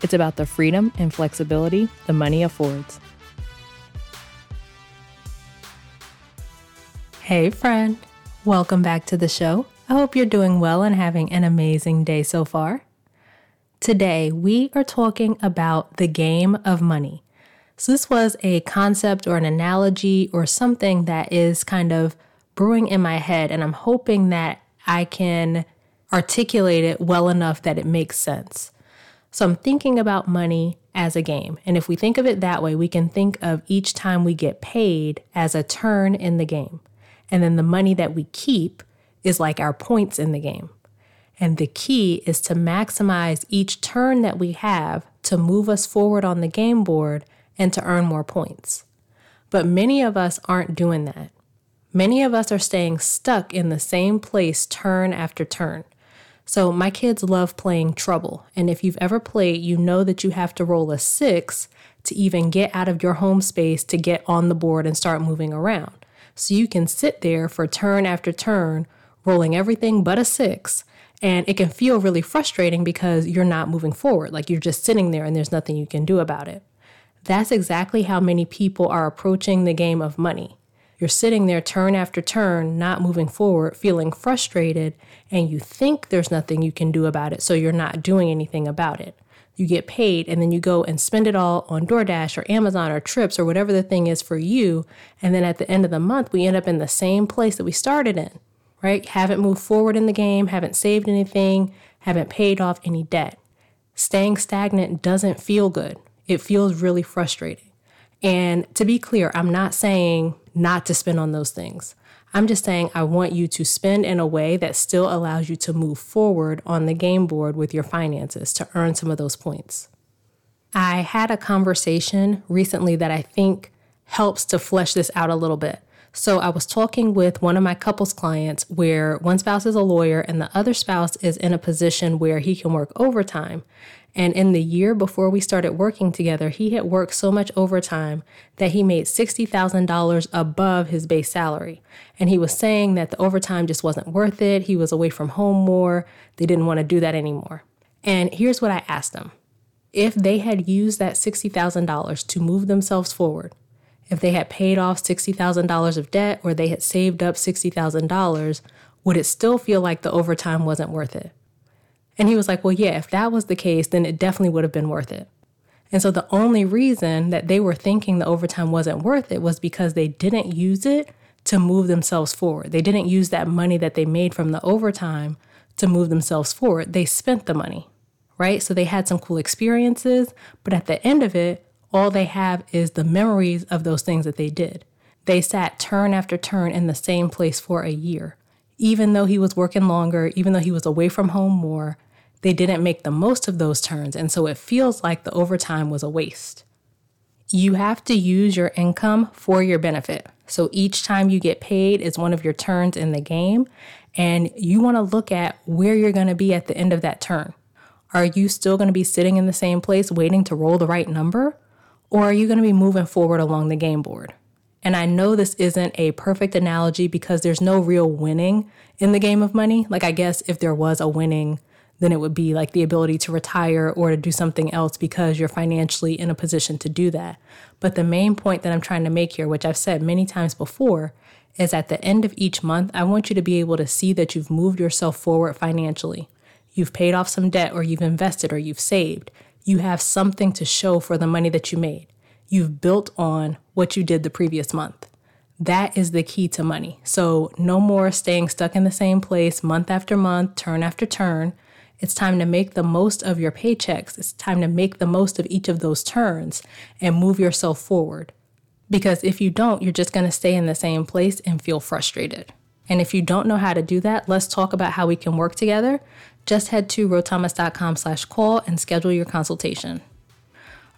It's about the freedom and flexibility the money affords. Hey friend, welcome back to the show. I hope you're doing well and having an amazing day so far. Today, we are talking about the game of money. So this was a concept or an analogy or something that is kind of brewing in my head, and I'm hoping that I can articulate it well enough that it makes sense. So I'm thinking about money as a game. And if we think of it that way, we can think of each time we get paid as a turn in the game. And then the money that we keep is like our points in the game. And the key is to maximize each turn that we have to move us forward on the game board and to earn more points. But many of us aren't doing that. Many of us are staying stuck in the same place turn after turn. So my kids love playing Trouble, and if you've ever played, you know that you have to roll a 6 to even get out of your home space to get on the board and start moving around. So you can sit there for turn after turn, rolling everything but a 6, and it can feel really frustrating because you're not moving forward, like you're just sitting there and there's nothing you can do about it. That's exactly how many people are approaching the game of money. You're sitting there turn after turn, not moving forward, feeling frustrated, and you think there's nothing you can do about it, so you're not doing anything about it. You get paid, and then you go and spend it all on DoorDash or Amazon or trips or whatever the thing is for you, and then at the end of the month, we end up in the same place that we started in, right? Haven't moved forward in the game, haven't saved anything, haven't paid off any debt. Staying stagnant doesn't feel good. It feels really frustrating. And to be clear, I'm not saying not to spend on those things. I'm just saying I want you to spend in a way that still allows you to move forward on the game board with your finances to earn some of those points. I had a conversation recently that I think helps to flesh this out a little bit. So I was talking with one of my couples clients where one spouse is a lawyer and the other spouse is in a position where he can work overtime. And in the year before we started working together, he had worked so much overtime that he made $60,000 above his base salary. And he was saying that the overtime just wasn't worth it. He was away from home more. They didn't want to do that anymore. And here's what I asked him. If they had used that $60,000 to move themselves forward, if they had paid off $60,000 of debt or they had saved up $60,000, would it still feel like the overtime wasn't worth it? And he was like, well, yeah, if that was the case, then it definitely would have been worth it. And so the only reason that they were thinking the overtime wasn't worth it was because they didn't use it to move themselves forward. They didn't use that money that they made from the overtime to move themselves forward. They spent the money, right? So they had some cool experiences, but at the end of it, all they have is the memories of those things that they did. They sat turn after turn in the same place for a year. Even though he was working longer, even though he was away from home more, they didn't make the most of those turns, and so it feels like the overtime was a waste. You have to use your income for your benefit. So each time you get paid is one of your turns in the game, and you want to look at where you're going to be at the end of that turn. Are you still going to be sitting in the same place waiting to roll the right number, or are you going to be moving forward along the game board? And I know this isn't a perfect analogy because there's no real winning in the game of money. Like, I guess if there was a winning, then it would be like the ability to retire or to do something else because you're financially in a position to do that. But the main point that I'm trying to make here, which I've said many times before, is at the end of each month, I want you to be able to see that you've moved yourself forward financially. You've paid off some debt, or you've invested, or you've saved. You have something to show for the money that you made. You've built on what you did the previous month. That is the key to money. So no more staying stuck in the same place month after month, turn after turn. It's time to make the most of your paychecks. It's time to make the most of each of those turns and move yourself forward. Because if you don't, you're just going to stay in the same place and feel frustrated. And if you don't know how to do that, let's talk about how we can work together. Just head to rhothomas.com/call and schedule your consultation.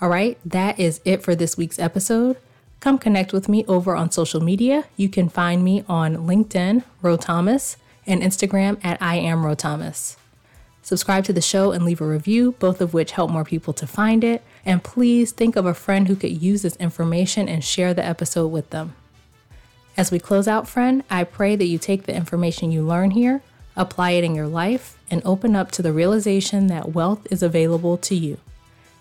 All right, that is it for this week's episode. Come connect with me over on social media. You can find me on LinkedIn, Rho Thomas, and Instagram at I Am Rho Thomas. Subscribe to the show and leave a review, both of which help more people to find it. And please think of a friend who could use this information and share the episode with them. As we close out, friend, I pray that you take the information you learn here, apply it in your life, and open up to the realization that wealth is available to you.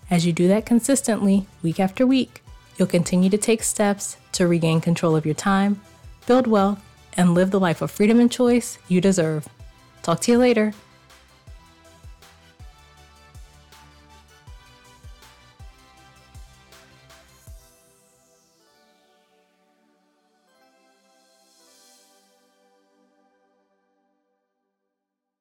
As you do that consistently, week after week, you'll continue to take steps to regain control of your time, build wealth, and live the life of freedom and choice you deserve. Talk to you later.